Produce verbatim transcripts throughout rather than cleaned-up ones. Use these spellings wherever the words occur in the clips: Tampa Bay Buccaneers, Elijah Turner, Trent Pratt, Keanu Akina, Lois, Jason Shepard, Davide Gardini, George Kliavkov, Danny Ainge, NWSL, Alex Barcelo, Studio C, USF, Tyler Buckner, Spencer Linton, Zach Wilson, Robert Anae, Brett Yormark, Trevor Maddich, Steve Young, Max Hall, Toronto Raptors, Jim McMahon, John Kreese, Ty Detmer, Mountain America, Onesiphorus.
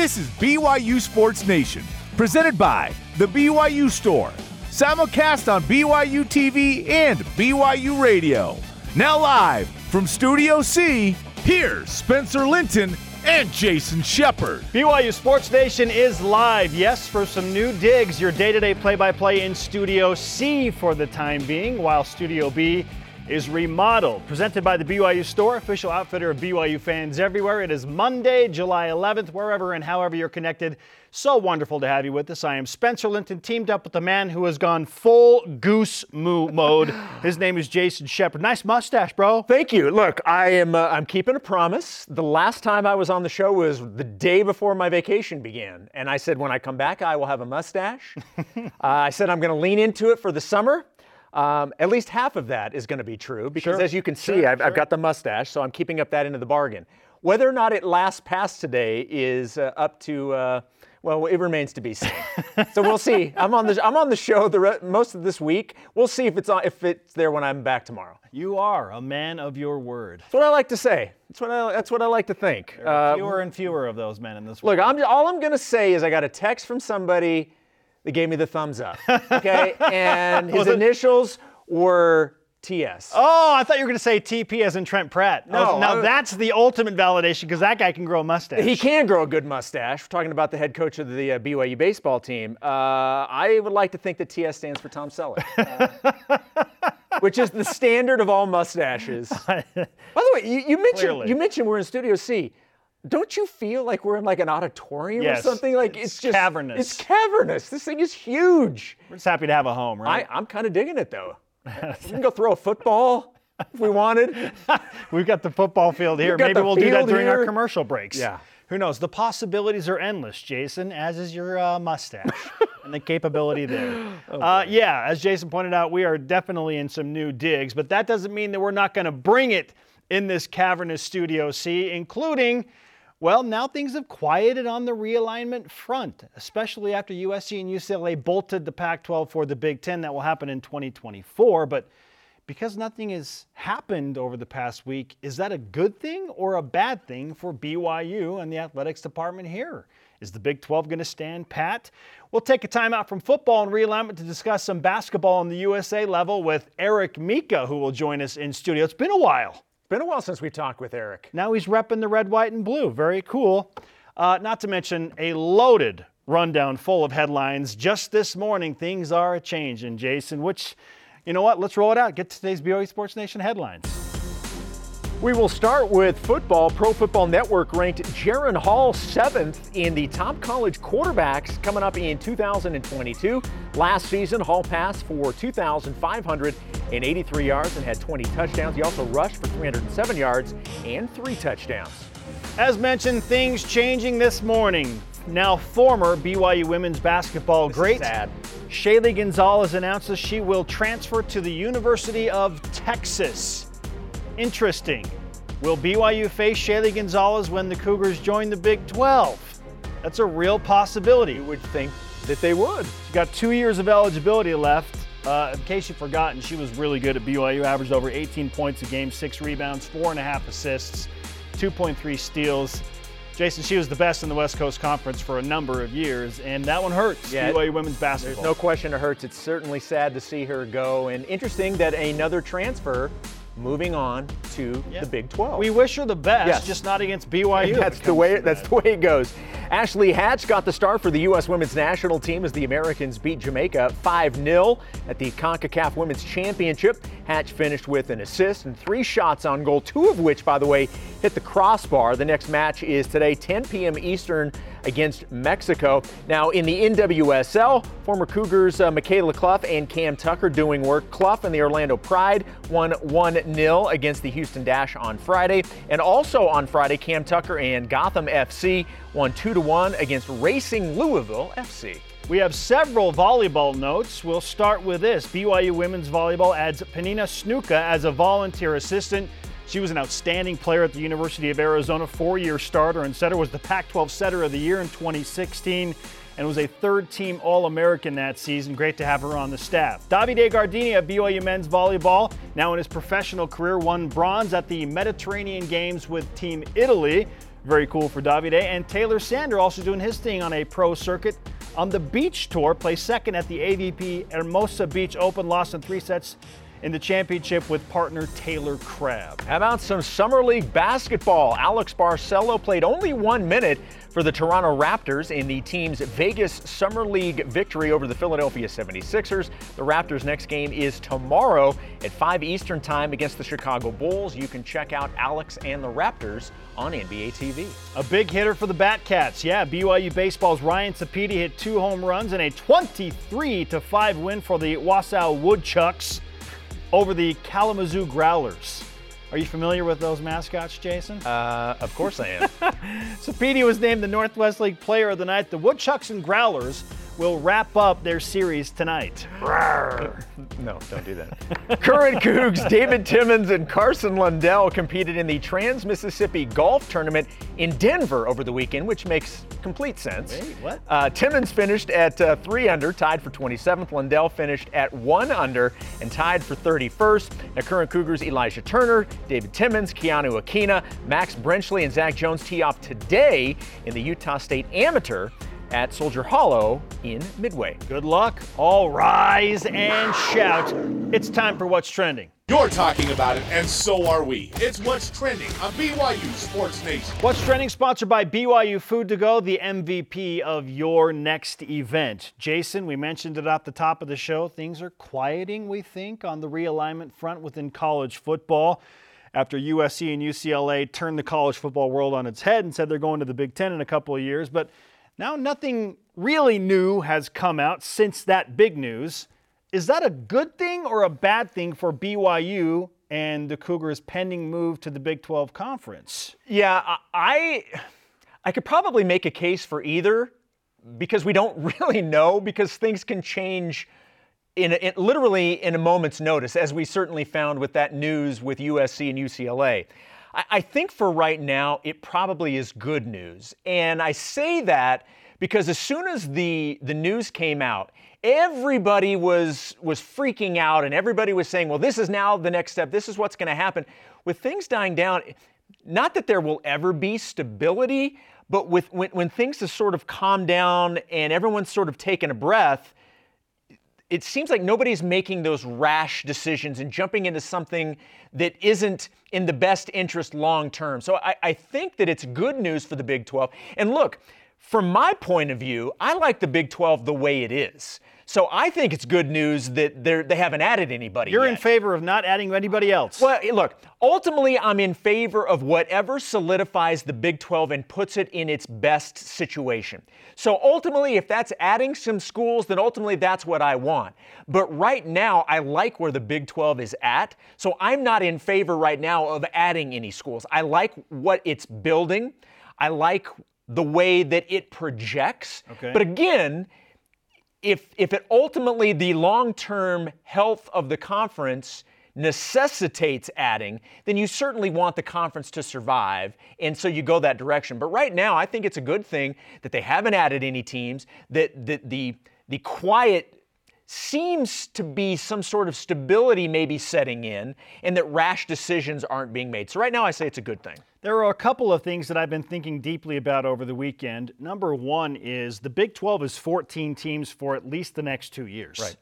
This is B Y U Sports Nation, presented by the B Y U Store, simulcast on B Y U T V and B Y U Radio. Now live from Studio C, here's Spencer Linton and Jason Shepard. B Y U Sports Nation is live, yes, for some new digs. Your day-to-day play-by-play in Studio C for the time being, while Studio B is remodeled. Presented by the B Y U Store, official outfitter of B Y U fans everywhere. It is Monday, July eleventh, wherever and however you're connected. So wonderful to have you with us. I am Spencer Linton, teamed up with the man who has gone full goose moo mode. His name is Jason Shepard. Nice mustache, bro. Thank you. Look, I am uh, I'm keeping a promise. The last time I was on the show was the day before my vacation began, and I said when I come back, I will have a mustache. uh, I said I'm going to lean into it for the summer. Um, at least half of that is going to be true because, sure, as you can see, sure, I've, sure. I've got the mustache, so I'm keeping up that end of the bargain. Whether or not it lasts past today is uh, up to, uh, well, it remains to be seen. So we'll see. I'm on the I'm on the show the re- most of this week. We'll see if it's on, if it's there when I'm back tomorrow. You are a man of your word. That's what I like to say. That's what I that's what I like to think. There are uh, fewer and fewer of those men in this world. Look, I'm all I'm going to say is I got a text from somebody. They gave me the thumbs up, okay? And his initials were T S. Oh, I thought you were going to say T P as in Trent Pratt. No, was, now that's the ultimate validation because that guy can grow a mustache. He can grow a good mustache. We're talking about the head coach of the uh, B Y U baseball team. Uh, I would like to think that T S stands for Tom Selleck, uh, which is the standard of all mustaches. By the way, you, you mentioned Clearly. you mentioned we're in Studio C. Don't you feel like we're in like an auditorium yes. or something? Like it's, it's just cavernous. It's cavernous. This thing is huge. We're just happy to have a home, right? I, I'm kind of digging it though. We can go throw a football if we wanted. We've got the football field here. Maybe we'll do that during here. our commercial breaks. Yeah. Who knows? The possibilities are endless, Jason, as is your uh, mustache and the capability there. Oh, uh, yeah, as Jason pointed out, we are definitely in some new digs, but that doesn't mean that we're not going to bring it in this cavernous Studio C, including. Well, now things have quieted on the realignment front, especially after U S C and U C L A bolted the Pac twelve for the Big Ten. That will happen in twenty twenty-four. But because nothing has happened over the past week, is that a good thing or a bad thing for B Y U and the athletics department here? Is the Big twelve going to stand pat? We'll take a time out from football and realignment to discuss some basketball on the U S A level with Eric Mika, who will join us in studio. It's been a while. Been a while since we talked with Eric. Now he's repping the red, white, and blue. Very cool. Uh, not to mention a loaded rundown full of headlines. Just this morning, things are changing, Jason, which, you know what, let's roll it out. Get to today's B Y U Sports Nation headlines. We will start with football. Pro Football Network ranked Jaren Hall seventh in the top college quarterbacks coming up in two thousand twenty-two. Last season, Hall passed for two thousand five hundred eighty-three yards and had twenty touchdowns. He also rushed for three hundred seven yards and three touchdowns. As mentioned, things changing this morning. Now former B Y U women's basketball great Shaylee Gonzalez announces she will transfer to the University of Texas. Interesting. Will B Y U face Shaylee Gonzalez when the Cougars join the Big twelve? That's a real possibility. You would think that they would. She's got two years of eligibility left. Uh, in case you've forgotten, she was really good at B Y U, averaged over eighteen points a game, six rebounds, four and a half assists, two point three steals. Jason, she was the best in the West Coast Conference for a number of years, and that one hurts, yeah, B Y U women's basketball. There's no question it hurts. It's certainly sad to see her go, and interesting that another transfer moving on to yep. the Big twelve. We wish her the best, yes. just not against B Y U. That's the way. That. That's the way it goes. Ashley Hatch got the start for the U S women's national team as the Americans beat Jamaica five nothing at the CONCACAF Women's Championship. Hatch finished with an assist and three shots on goal, two of which, by the way, hit the crossbar. The next match is today, ten p.m. Eastern, against Mexico. Now, in the N W S L, former Cougars uh, Michaela Clough and Cam Tucker doing work. Clough and the Orlando Pride won one nothing against the Houston Dash on Friday. And also on Friday, Cam Tucker and Gotham F C won two to one against Racing Louisville F C. We have several volleyball notes. We'll start with this. B Y U women's volleyball adds Penina Snuka as a volunteer assistant. She was an outstanding player at the University of Arizona, four-year starter and setter, was the Pac twelve setter of the year in twenty sixteen, and was a third-team All-American that season. Great to have her on the staff. Davide Gardini at B Y U men's volleyball, now in his professional career, won bronze at the Mediterranean Games with Team Italy. Very cool for Davide. And Taylor Sander also doing his thing on a pro circuit on the beach tour. Placed second at the A V P Hermosa Beach Open. Lost in three sets in the championship with partner Taylor Crabb. How about some Summer League basketball? Alex Barcelo played only one minute for the Toronto Raptors in the team's Vegas Summer League victory over the Philadelphia seventy-sixers. The Raptors' next game is tomorrow at five Eastern time against the Chicago Bulls. You can check out Alex and the Raptors on N B A T V. A big hitter for the Batcats. Yeah, B Y U baseball's Ryan Sapiti hit two home runs in a twenty-three to five win for the Wausau Woodchucks over the Kalamazoo Growlers. Are you familiar with those mascots, Jason? Uh, of course I am. Sapiti was named the Northwest League Player of the Night. The Woodchucks and Growlers will wrap up their series tonight. No, don't do that. Current Cougs David Timmons and Carson Lundell competed in the Trans-Mississippi Golf Tournament in Denver over the weekend, which makes complete sense. Wait, what? Uh, Timmons finished at uh, three under, tied for twenty-seventh. Lundell finished at one under and tied for thirty-first. Now, current Cougars Elijah Turner, David Timmons, Keanu Akina, Max Brenchley, and Zach Jones tee off today in the Utah State Amateur at Soldier Hollow in Midway. Good luck. All rise and shout. It's time for What's Trending. You're talking about it, and so are we. It's What's Trending on B Y U Sports Nation. What's Trending, sponsored by B Y U Food to Go, the M V P of your next event. Jason, we mentioned it at the top of the show. Things are quieting, we think, on the realignment front within college football. After U S C and U C L A turned the college football world on its head and said they're going to the Big Ten in a couple of years, but now nothing really new has come out since that big news. Is that a good thing or a bad thing for B Y U and the Cougars' pending move to the Big twelve Conference? Yeah, I I could probably make a case for either, because we don't really know, because things can change in, in literally in a moment's notice, as we certainly found with that news with U S C and U C L A. I think for right now, it probably is good news. And I say that because as soon as the, the news came out, everybody was, was freaking out and everybody was saying, well, this is now the next step. This is what's going to happen. With things dying down, not that there will ever be stability, but with when, when things have sort of calmed down and everyone's sort of taken a breath, it seems like nobody's making those rash decisions and jumping into something that isn't in the best interest long term. So I, I think that it's good news for the Big twelve. And look, from my point of view, I like the Big twelve the way it is. So I think it's good news that they haven't added anybody You're yet. In favor of not adding anybody else. Well, look, ultimately I'm in favor of whatever solidifies the Big twelve and puts it in its best situation. So ultimately, if that's adding some schools, then ultimately that's what I want. But right now, I like where the Big twelve is at. So I'm not in favor right now of adding any schools. I like what it's building. I like the way that it projects. Okay. But again, If if it ultimately the long-term health of the conference necessitates adding, then you certainly want the conference to survive, and so you go that direction. But right now, I think it's a good thing that they haven't added any teams, that, that the the quiet seems to be some sort of stability maybe setting in, and that rash decisions aren't being made. So right now I say it's a good thing. There are a couple of things that I've been thinking deeply about over the weekend. Number one is the Big twelve is fourteen teams for at least the next two years. Right.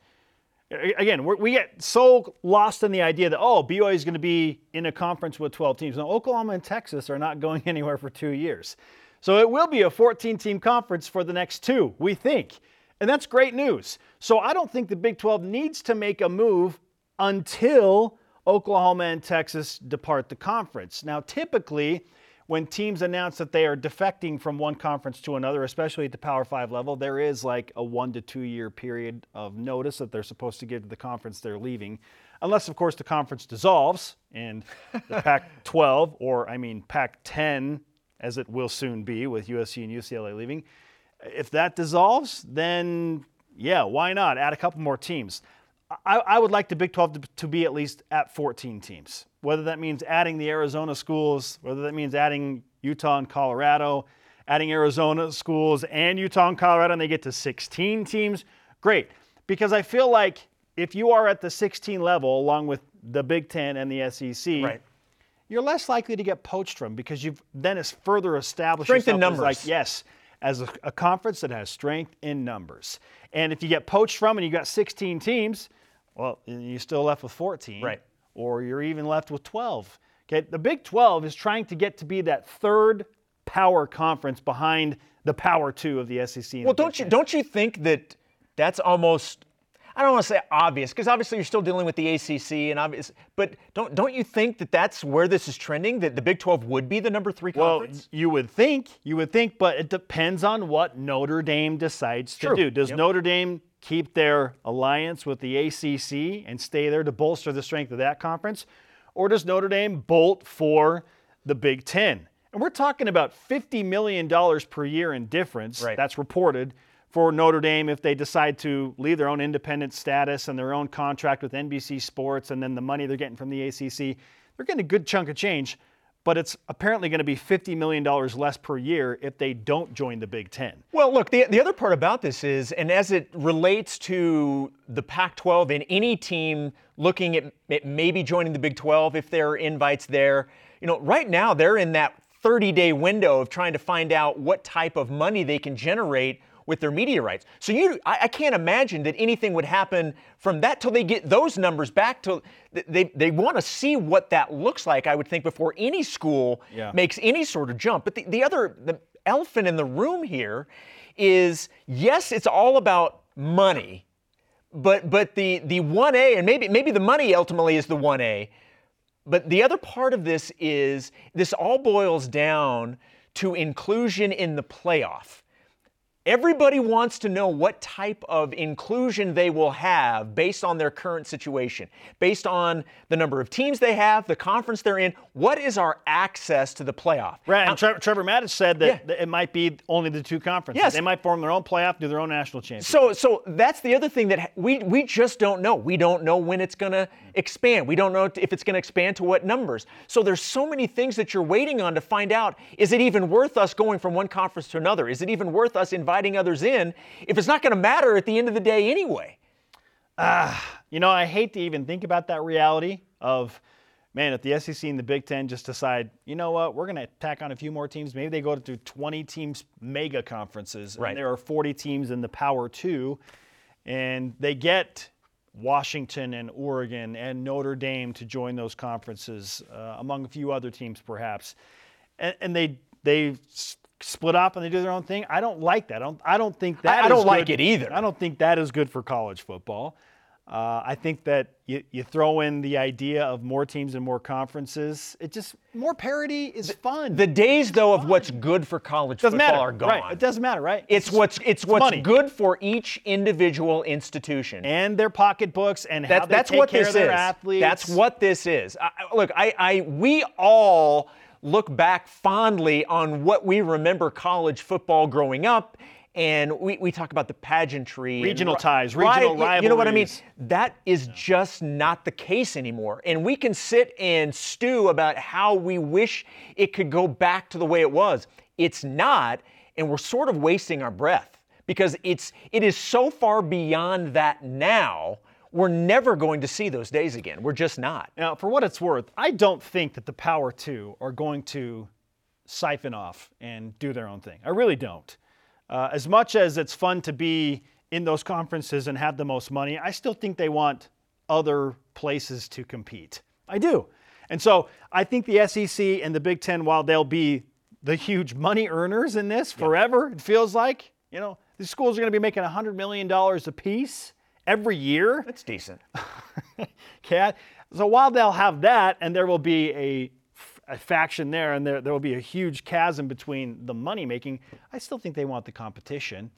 Again, we're, we get so lost in the idea that, oh, B Y U is going to be in a conference with twelve teams. Now, Oklahoma and Texas are not going anywhere for two years. So it will be a fourteen-team conference for the next two, we think. And that's great news. So I don't think the Big twelve needs to make a move until Oklahoma and Texas depart the conference. Now, typically, when teams announce that they are defecting from one conference to another, especially at the Power Five level, there is like a one to two year period of notice that they're supposed to give to the conference they're leaving. Unless, of course, the conference dissolves and the Pac twelve, or I mean Pac ten, as it will soon be with U S C and U C L A leaving. If that dissolves, then, yeah, why not? Add a couple more teams. I, I would like the Big twelve to, to be at least at fourteen teams, whether that means adding the Arizona schools, whether that means adding Utah and Colorado, adding Arizona schools and Utah and Colorado, and they get to sixteen teams. Great, because I feel like if you are at the sixteen level, along with the Big Ten and the S E C, right, you're less likely to get poached from, because you've then is further established strength in numbers. Like, yes, as a, a conference that has strength in numbers. And if you get poached from and you've got sixteen teams, well, you're still left with fourteen. Right. Or you're even left with twelve. Okay, the Big twelve is trying to get to be that third power conference behind the power two of the S E C. Well, don't you don't you think that that's almost, I don't want to say obvious, because obviously you're still dealing with the A C C and obvious, but don't don't you think that that's where this is trending, that the Big twelve would be the number three conference? Well, you would think, you would think, but it depends on what Notre Dame decides True. to do. Does yep. Notre Dame keep their alliance with the A C C and stay there to bolster the strength of that conference? Or does Notre Dame bolt for the Big Ten? And we're talking about fifty million dollars per year in difference, right. that's reported, for Notre Dame if they decide to leave their own independent status and their own contract with N B C Sports and then the money they're getting from the A C C. They're getting a good chunk of change, but it's apparently going to be fifty million dollars less per year if they don't join the Big Ten. Well, look, the, the other part about this is, and as it relates to the Pac twelve and any team looking at, at maybe joining the Big twelve if there are invites there, you know, right now they're in that thirty-day window of trying to find out what type of money they can generate with their media rights. So you, I, I can't imagine that anything would happen from that till they get those numbers back. Till they they want to see what that looks like, I would think, before any school yeah. makes any sort of jump. But the, the other, the elephant in the room here is, yes, it's all about money, but but the the one A, and maybe maybe the money ultimately is the one A, but the other part of this is this all boils down to inclusion in the playoff. Everybody wants to know what type of inclusion they will have based on their current situation, based on the number of teams they have, the conference they're in. What is our access to the playoff? Right, and Tre- Trevor Maddich said that, yeah. that it might be only the two conferences. Yes. They might form their own playoff, do their own national championship. So so that's the other thing that we, we just don't know. We don't know when it's going to expand. We don't know if it's going to expand to what numbers. So there's so many things that you're waiting on to find out. Is it even worth us going from one conference to another? Is it even worth us inviting others in if it's not going to matter at the end of the day anyway? Uh, you know, I hate to even think about that reality of, man, if the S E C and the Big Ten just decide, you know what, we're going to tack on a few more teams. Maybe they go to twenty teams mega conferences, right. and there are forty teams in the Power Two, and they get Washington and Oregon and Notre Dame to join those conferences, uh, among a few other teams perhaps, and, and they they. split up and they do their own thing. I don't like that. I don't, I don't think that I, I don't is like good. it either. I don't think that is good for college football. Uh, I think that you, you throw in the idea of more teams and more conferences. It just, more parity is the, fun. The days, though, of what's good for college doesn't football matter. are gone. Right. It doesn't matter, right? It's, it's what's it's, it's what's money. good for each individual institution. And their pocketbooks and how that, they that's take what care this of their is. athletes. That's what this is. I, look, I, I we all... look back fondly on what we remember college football growing up, and we, we talk about the pageantry. Regional and, ties, regional right, rivalries. You know what I mean? That is yeah. just not the case anymore. And we can sit and stew about how we wish it could go back to the way it was. It's not, and we're sort of wasting our breath because it's it is so far beyond that now. We're never going to see those days again. We're just not. Now, for what it's worth, I don't think that the Power Two are going to siphon off and do their own thing. I really don't. Uh, as much as it's fun to be in those conferences and have the most money, I still think they want other places to compete. I do. And so I think the S E C and the Big Ten, while they'll be the huge money earners in this forever, yeah. it feels like, you know, these schools are going to be making one hundred million dollars apiece every year. That's decent. Cat. So while they'll have that, and there will be a, a faction there, and there, there will be a huge chasm between the money making, I still think they want the competition.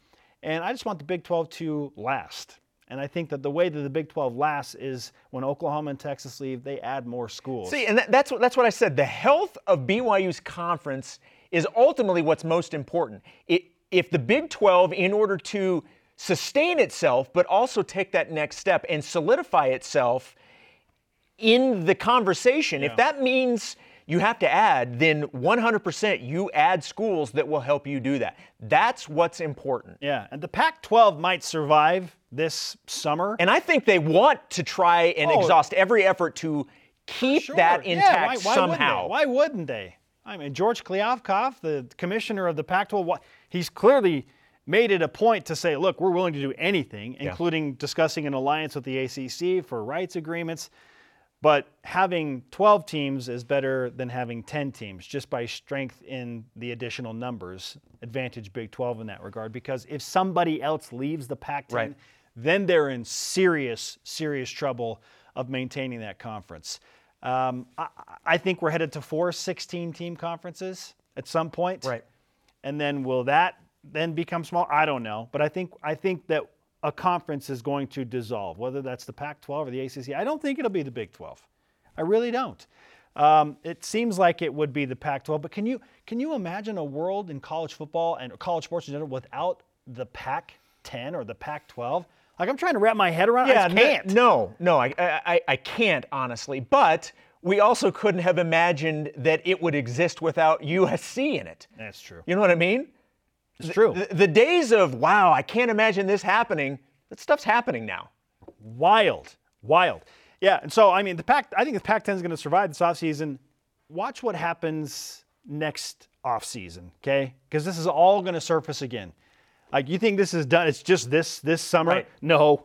And I just want the Big twelve to last. And I think that the way that the Big twelve lasts is when Oklahoma and Texas leave, they add more schools. See, and that, that's what that's what I said. The health of B Y U's conference is ultimately what's most important. It, if the Big twelve, in order to sustain itself, but also take that next step and solidify itself in the conversation. Yeah. If that means you have to add, then one hundred percent you add schools that will help you do that. That's what's important. Yeah, and the Pac twelve might survive this summer. And I think they want to try and oh. exhaust every effort to keep sure. that intact yeah, why, why somehow. Wouldn't why wouldn't they? I mean, George Kliavkov, the commissioner of the Pac twelve, he's clearly made it a point to say, look, we're willing to do anything, yeah. including discussing an alliance with the A C C for rights agreements. But having twelve teams is better than having ten teams, just by strength in the additional numbers. Advantage Big twelve in that regard, because if somebody else leaves the Pac ten, right. then they're in serious, serious trouble of maintaining that conference. Um, I, I think we're headed to four sixteen-team conferences at some point. Right. And then will that then become small? I don't know. But I think I think that a conference is going to dissolve, whether that's the Pac twelve or the A C C. I don't think it'll be the Big twelve. I really don't. Um, it seems like it would be the Pac twelve, but can you can you imagine a world in college football and college sports in general without the Pac ten or the Pac twelve? Like, I'm trying to wrap my head around it. Yeah, I just can't. No, no, I, I, I can't, honestly. But we also couldn't have imagined that it would exist without U S C in it. That's true. You know what I mean? It's true. The, the days of, wow, I can't imagine this happening, that stuff's happening now. Wild. Wild. Yeah, and so, I mean, the Pac, I think the Pac ten is going to survive this offseason. Watch what happens next offseason, okay? Because this is all going to surface again. Like, you think this is done, it's just this this summer? Right. No.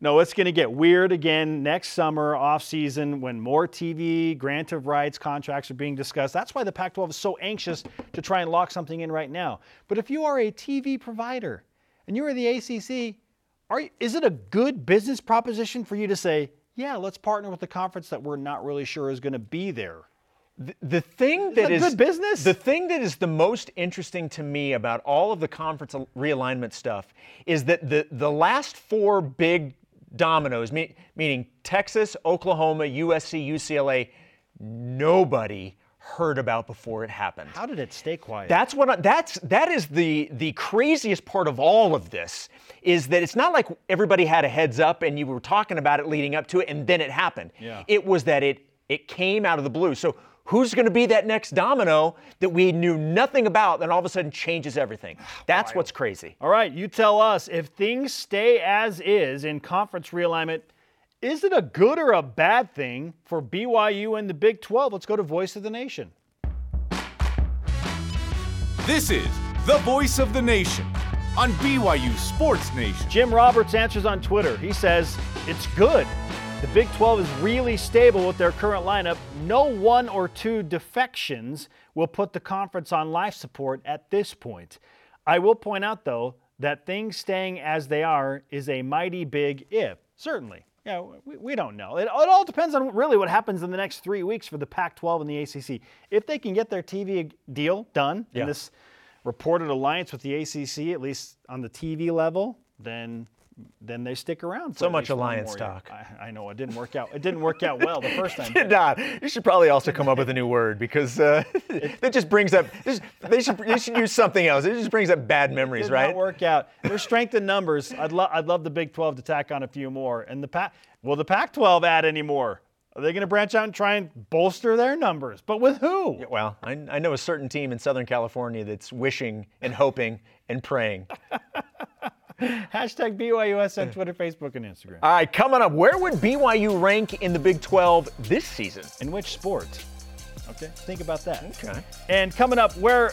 No, it's going to get weird again next summer, off-season, when more T V, grant of rights, contracts are being discussed. That's why the Pac twelve is so anxious to try and lock something in right now. But if you are a T V provider and you are the A C C, are you, is it a good business proposition for you to say, yeah, let's partner with the conference that we're not really sure is going to be there? The, the thing that is, that is good business? The thing that is the most interesting to me about all of the conference realignment stuff is that the, the last four big dominoes, me, meaning Texas, Oklahoma, U S C, U C L A, nobody heard about before it happened. How did it stay quiet? That's what I, that's that is the the craziest part of all of this, is that it's not like everybody had a heads up and you were talking about it leading up to it and then it happened. Yeah. It was that it it came out of the blue. So who's going to be that next domino that we knew nothing about and all of a sudden changes everything? That's Wild. What's crazy. All right, you tell us, if things stay as is in conference realignment, is it a good or a bad thing for B Y U and the Big twelve? Let's go to Voice of the Nation. This is the Voice of the Nation on B Y U Sports Nation. Jim Roberts answers on Twitter. He says, it's good. The Big twelve is really stable with their current lineup. No one or two defections will put the conference on life support at this point. I will point out, though, that things staying as they are is a mighty big if. Certainly. Yeah, we, we don't know. It, it all depends on really what happens in the next three weeks for the Pac twelve and the A C C. If they can get their T V deal done yeah. in this reported alliance with the A C C, at least on the T V level, then... then they stick around. So much Alliance talk. I, I know it didn't work out. It didn't work out well the first time. Did not. You should probably also come up with a new word, because uh, it, that just brings up. Just, they should they should use something else. It just brings up bad memories, it did right? Not work out. There's strength in numbers. I'd love I'd love the Big twelve to tack on a few more. And the Pac will the Pac twelve add any more? Are they going to branch out and try and bolster their numbers? But with who? Yeah, well, I, I know a certain team in Southern California that's wishing and hoping and praying. Hashtag B Y U S on Twitter, Facebook, and Instagram. All right, coming up, where would B Y U rank in the Big twelve this season? In which sport? Okay, think about that. Okay. And coming up, where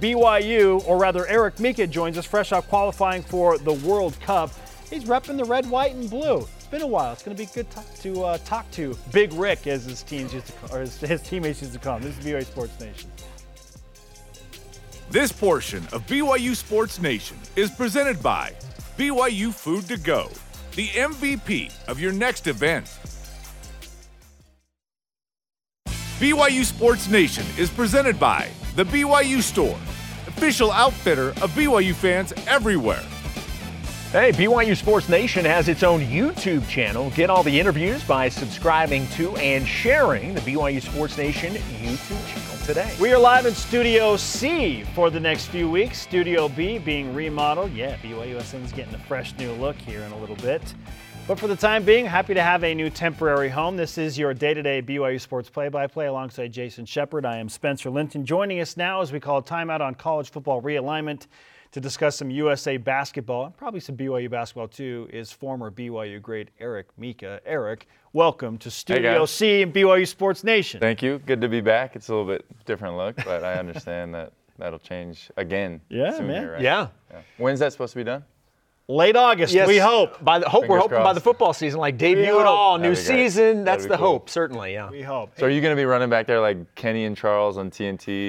B Y U, or rather Eric Mika, joins us fresh off qualifying for the World Cup. He's repping the red, white, and blue. It's been a while. It's going to be good talk to uh, talk to Big Rick, as his teams used to call, or his, his teammates used to call him. This is B Y U Sports Nation. This portion of B Y U Sports Nation is presented by B Y U Food to Go, the M V P of your next event. B Y U Sports Nation is presented by the B Y U Store, official outfitter of B Y U fans everywhere. Hey, B Y U Sports Nation has its own YouTube channel. Get all the interviews by subscribing to and sharing the B Y U Sports Nation YouTube channel. Today. We are live in Studio C for the next few weeks. Studio B being remodeled. Yeah, B Y U S N's getting a fresh new look here in a little bit. But for the time being, happy to have a new temporary home. This is your day-to-day B Y U Sports play-by-play alongside Jason Shepard. I am Spencer Linton. Joining us now as we call a timeout on college football realignment To discuss some U S A basketball, and probably some B Y U basketball too, is former B Y U great Eric Mika. Eric, welcome to Studio C and B Y U Sports Nation. Thank you. Good to be back. It's a little bit different look, but I understand that that'll change again. Yeah, soon, man. Right? Yeah. yeah. When's that supposed to be done? Late August, yes. we hope. By the hope, Fingers we're hoping crossed. By the football season, like debut and all, That'd new season. That's the cool. hope, certainly. Yeah, we hope. So, are you going to be running back there like Kenny and Charles on T N T,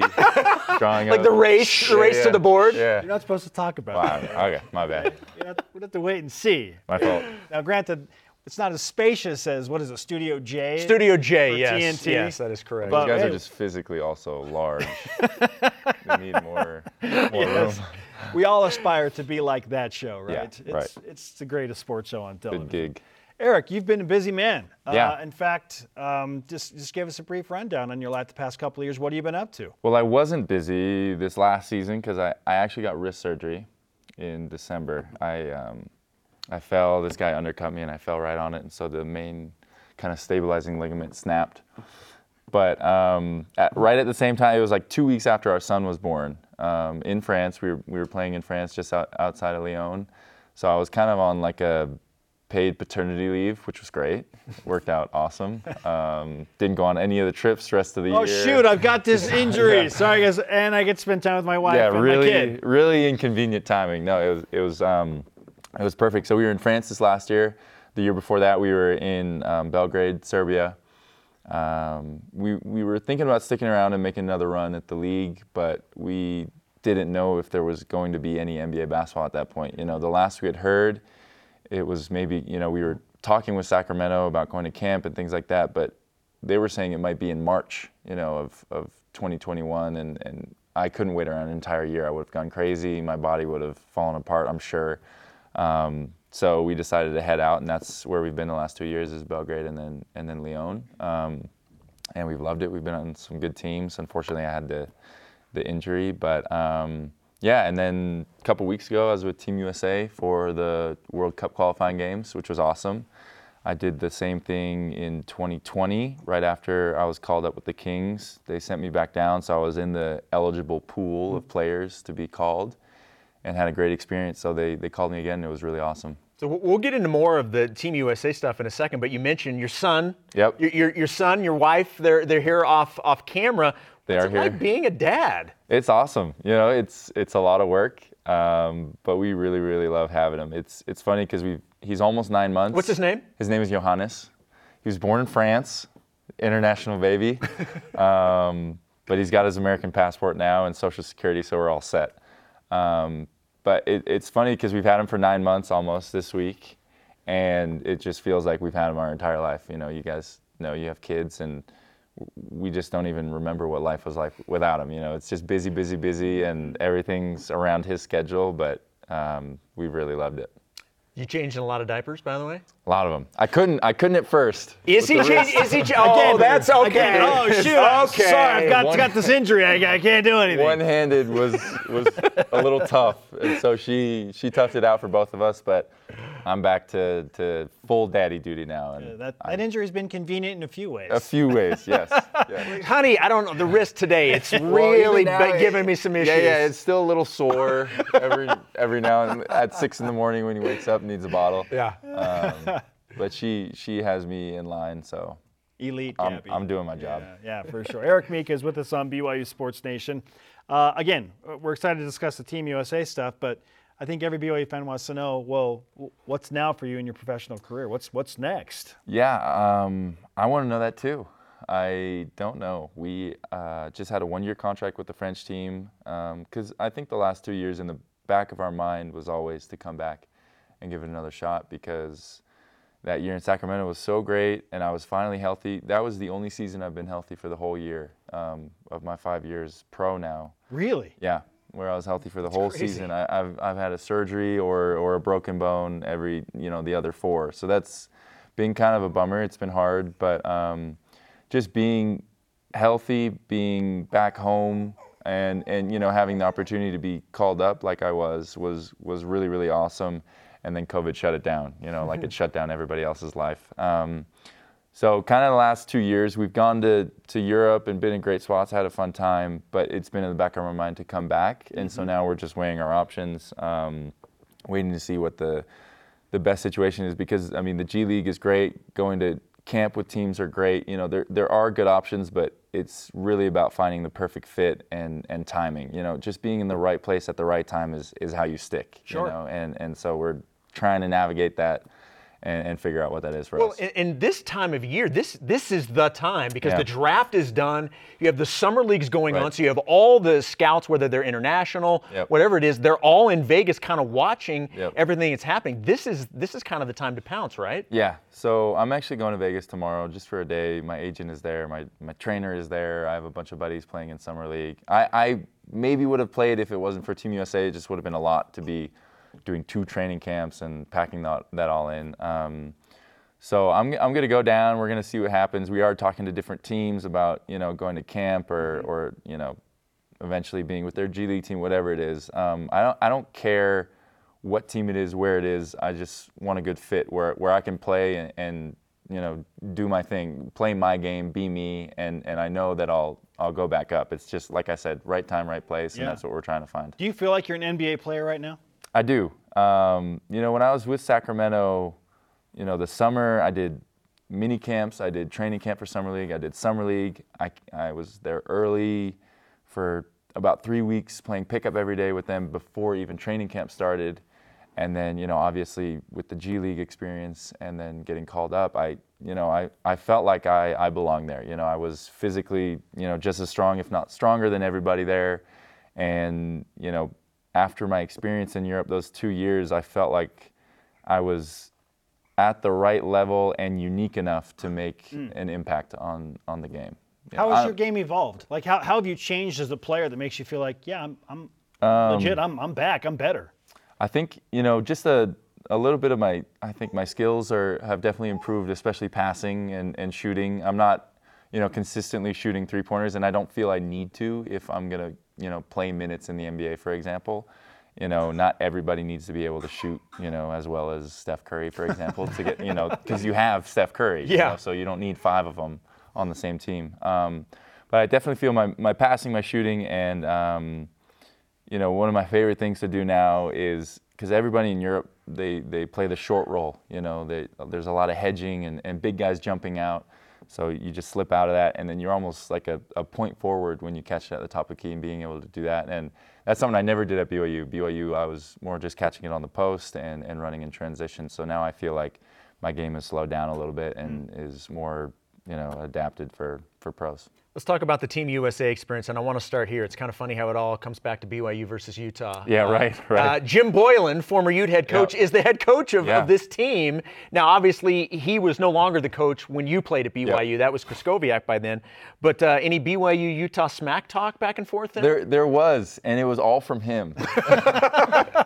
drawing like the race, the yeah, race yeah. to the board? Yeah. You're not supposed to talk about wow. that. Okay, my bad. We'll have, have to wait and see. My fault. Now, granted, it's not as spacious as what is it, Studio J? Studio J, yes, T N T. Yes, that is correct. But you guys hey. are just physically also large. We need more, more yes. room. We all aspire to be like that show, right? Yeah, it's, right. It's the greatest sports show on television. Good gig. Eric, you've been a busy man. Yeah. Uh, in fact, um, just, just give us a brief rundown on your life the past couple of years. What have you been up to? Well, I wasn't busy this last season because I, I actually got wrist surgery in December. I um, I fell. This guy undercut me, and I fell right on it, and so the main kind of stabilizing ligament snapped. But um, at, right at the same time, it was like two weeks after our son was born. Um, in France, we were, we were playing in France just out, outside of Lyon. So I was kind of on like a paid paternity leave, which was great. It worked out awesome. Um, didn't go on any of the trips the rest of the oh, year. Oh shoot, I've got this injury. yeah. Sorry guys, and I get to spend time with my wife yeah, and really, my kid. Yeah, really inconvenient timing. No, it was, it was, um, it was perfect. So we were in France this last year. The year before that, we were in um, Belgrade, Serbia. Um, we we were thinking about sticking around and making another run at the league, but we didn't know if there was going to be any N B A basketball at that point. You know, the last we had heard, it was maybe, you know, we were talking with Sacramento about going to camp and things like that, but they were saying it might be in March, you know, of, of twenty twenty-one, and, and I couldn't wait around an entire year. I would have gone crazy. My body would have fallen apart, I'm sure. Um, So we decided to head out, and that's where we've been the last two years is Belgrade and then and then Lyon. Um, and we've loved it. We've been on some good teams. Unfortunately, I had the the injury, but um, yeah. And then a couple weeks ago, I was with Team U S A for the World Cup qualifying games, which was awesome. I did the same thing in twenty twenty, right after I was called up with the Kings. They sent me back down, so I was in the eligible pool of players to be called. And had a great experience, so they, they called me again, and it was really awesome. So we'll get into more of the Team U S A stuff in a second, but you mentioned your son. Yep. Your your, your son, your wife, they're they're here off off camera. They What's are it here. Like being a dad? It's awesome. You know, it's it's a lot of work, um, but we really really love having him. It's it's funny because we he's almost nine months. What's his name? His name is Johannes. He was born in France, international baby, um, but he's got his American passport now and Social Security, so we're all set. Um, but it, it's funny because we've had him for nine months almost this week, and it just feels like we've had him our entire life. You know, you guys know you have kids, and we just don't even remember what life was like without him. You know, it's just busy, busy, busy, and everything's around his schedule, but um, we really loved it. You changed a lot of diapers, by the way? A lot of them. I couldn't I couldn't at first. Is he changing? Is he ch- Oh, again, that's okay. Again. Oh, shoot. I'm okay. Sorry, I've got, One, got this injury. I, I can't do anything. One-handed was was a little tough. And so she she toughed it out for both of us, but I'm back to, to full daddy duty now. And yeah, that, that injury's been convenient in a few ways. A few ways, yes. yes. Honey, I don't know. The wrist today, it's really well, now, giving me some issues. Yeah, yeah, it's still a little sore every every now and at six in the morning when he wakes up. Needs a bottle. Yeah. Um, but she she has me in line, so elite. I'm, I'm doing my job. Yeah, yeah, for sure. Eric Mika is with us on B Y U Sports Nation. Uh, again, we're excited to discuss the Team U S A stuff, but I think every B Y U fan wants to know, well, what's now for you in your professional career? What's what's next? Yeah, um, I want to know that too. I don't know. We uh, just had a one-year contract with the French team because um, I think the last two years in the back of our mind was always to come back and give it another shot, because that year in Sacramento was so great and I was finally healthy. That was the only season I've been healthy for the whole year um, of my five years pro now. Really? Yeah, where I was healthy for the That's whole crazy. season. I, I've I've had a surgery or or a broken bone every, you know, the other four. So that's been kind of a bummer. It's been hard, but um, just being healthy, being back home, and and you know having the opportunity to be called up like I was was was really really awesome. And then COVID shut it down, you know, like it shut down everybody else's life. Um, So kind of the last two years, we've gone to, to Europe and been in great spots, had a fun time, but it's been in the back of our mind to come back. And mm-hmm. so now we're just weighing our options, um, waiting to see what the the best situation is, because, I mean, the G League is great. Going to camp with teams are great. You know, there there are good options, but it's really about finding the perfect fit and, and timing. You know, just being in the right place at the right time is, is how you stick. Sure. You know? And, and so we're trying to navigate that and, and figure out what that is for well, us. Well, and, and this time of year, this this is the time, because yeah. the draft is done. You have the summer leagues going right. on, so you have all the scouts, whether they're international, yep. whatever it is, they're all in Vegas kind of watching yep. everything that's happening. This is this is kind of the time to pounce, right? Yeah. So I'm actually going to Vegas tomorrow just for a day. My agent is there. My, my trainer is there. I have a bunch of buddies playing in summer league. I, I maybe would have played if it wasn't for Team U S A. It just would have been a lot to be doing two training camps and packing that, that all in. Um, so I'm I'm gonna go down. We're gonna see what happens. We are talking to different teams about, you know, going to camp or or you know, eventually being with their G League team, whatever it is. Um, I don't I don't care what team it is, where it is. I just want a good fit where where I can play and, and you know, do my thing, play my game, be me, and and I know that I'll I'll go back up. It's just like I said, right time, right place, yeah. and that's what we're trying to find. Do you feel like you're an N B A player right now? I do. Um, you know, when I was with Sacramento, you know, the summer I did mini camps. I did training camp for summer league. I did summer league. I, I was there early for about three weeks playing pickup every day with them before even training camp started. And then, you know, obviously with the G League experience and then getting called up, I, you know, I, I felt like I, I belonged there. You know, I was physically, you know, just as strong, if not stronger than everybody there. And, you know, after my experience in Europe, those two years, I felt like I was at the right level and unique enough to make mm. an impact on, on the game. Yeah, how has your game evolved? Like, how, how have you changed as a player that makes you feel like, yeah, I'm I'm um, legit, I'm I'm back, I'm better? I think, you know, just a a little bit of my, I think my skills are have definitely improved, especially passing and, and shooting. I'm not, you know, consistently shooting three-pointers, and I don't feel I need to if I'm going to, you know, play minutes in the N B A, for example. You know, not everybody needs to be able to shoot, you know, as well as Steph Curry, for example, to get, you know, because you have Steph Curry, yeah. you know, so you don't need five of them on the same team. Um, but I definitely feel my, my passing, my shooting, and, um, you know, one of my favorite things to do now is, because everybody in Europe, they, they play the short roll, you know, they, there's a lot of hedging and, and big guys jumping out. So you just slip out of that, and then you're almost like a, a point forward when you catch it at the top of key and being able to do that. And that's something I never did at B Y U. B Y U, I was more just catching it on the post and, and running in transition. So now I feel like my game has slowed down a little bit and mm. is more, you know, adapted for, for pros. Let's talk about the Team U S A experience, and I want to start here. It's kind of funny how it all comes back to B Y U versus Utah. Yeah, uh, right, right. Uh, Jim Boylan, former Ute head coach, yep. is the head coach of, yeah. of this team. Now, obviously, he was no longer the coach when you played at B Y U. Yep. That was Kraskowiak by then. But uh, any B Y U-Utah smack talk back and forth then? There there was, and it was all from him.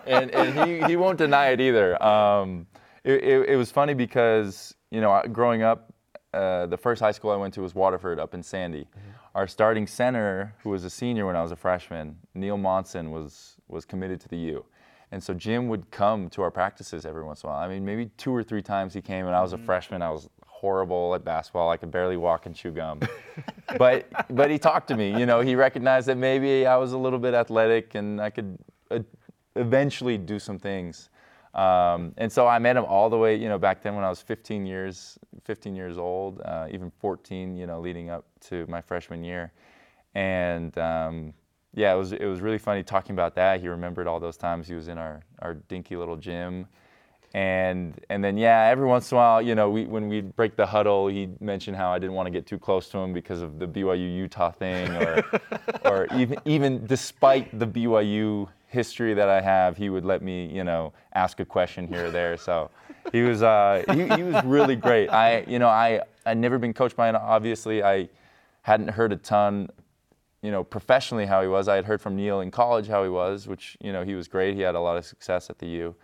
and and he, he won't deny it either. Um, it, it, it was funny because, you know, growing up, Uh, the first high school I went to was Waterford up in Sandy. Mm-hmm. Our starting center, who was a senior when I was a freshman, Neil Monson, was was committed to the U. And so Jim would come to our practices every once in a while. I mean, maybe two or three times he came, and I was a mm-hmm. freshman. I was horrible at basketball. I could barely walk and chew gum. but but he talked to me. You know, he recognized that maybe I was a little bit athletic and I could uh, eventually do some things. Um, and so I met him all the way, you know, back then when I was fifteen years, fifteen years old, uh, even fourteen, you know, leading up to my freshman year. And, um, yeah, it was, it was really funny talking about that. He remembered all those times he was in our, our dinky little gym. And, and then, yeah, every once in a while, you know, we, when we'd break the huddle, he'd mention how I didn't want to get too close to him because of the B Y U-Utah thing, or, or even, even despite the B Y U history that I have, he would let me, you know, ask a question here or there. So he was uh, he, he was really great. I, you know, I I'd never been coached by him. Obviously, I hadn't heard a ton, you know, professionally how he was. I had heard from Neil in college how he was, which, you know, he was great. He had a lot of success at the U,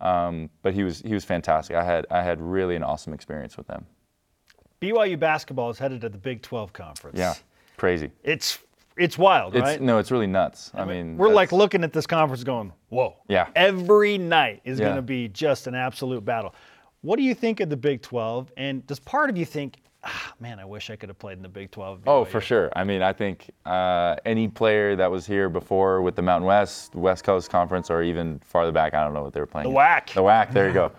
um, but he was he was fantastic. I had I had really an awesome experience with them. B Y U basketball is headed to the Big twelve conference. Yeah, crazy. It's It's wild, right? It's, no, it's really nuts. I mean, we're like looking at this conference going, whoa. Yeah. Every night is yeah. going to be just an absolute battle. What do you think of the Big twelve? And does part of you think, ah, man, I wish I could have played in the Big twelve. Oh, for sure. I mean, I think uh, any player that was here before with the Mountain West, West Coast Conference, or even farther back, I don't know what they were playing. The W A C. The W A C, there you go.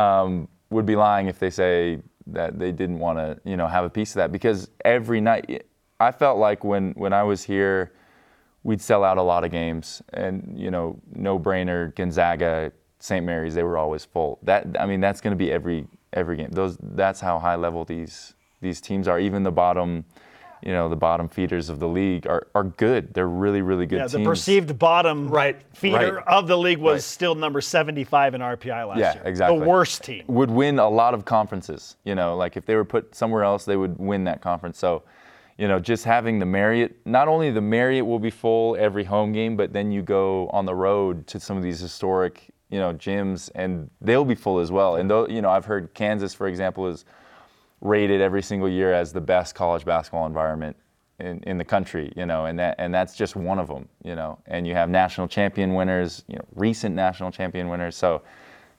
Um, would be lying if they say that they didn't want to, you know, have a piece of that. Because every night, I felt like when, when I was here, we'd sell out a lot of games. And, you know, no-brainer, Gonzaga, Saint Mary's, they were always full. That I mean, that's going to be every every game. Those That's how high-level these these teams are. Even the bottom, you know, the bottom feeders of the league are, are good. They're really, really good teams. Yeah, the teams. Perceived bottom right. feeder right. of the league was right. still number seventy-five in R P I last yeah, year. Yeah, exactly. The worst team. Would win a lot of conferences. You know, like if they were put somewhere else, they would win that conference. So, you know, just having the Marriott, not only the Marriott will be full every home game, but then you go on the road to some of these historic, you know, gyms, and they'll be full as well. And, though, you know, I've heard Kansas, for example, is rated every single year as the best college basketball environment in, in the country, you know, and that and that's just one of them, you know. And you have national champion winners, you know, recent national champion winners. So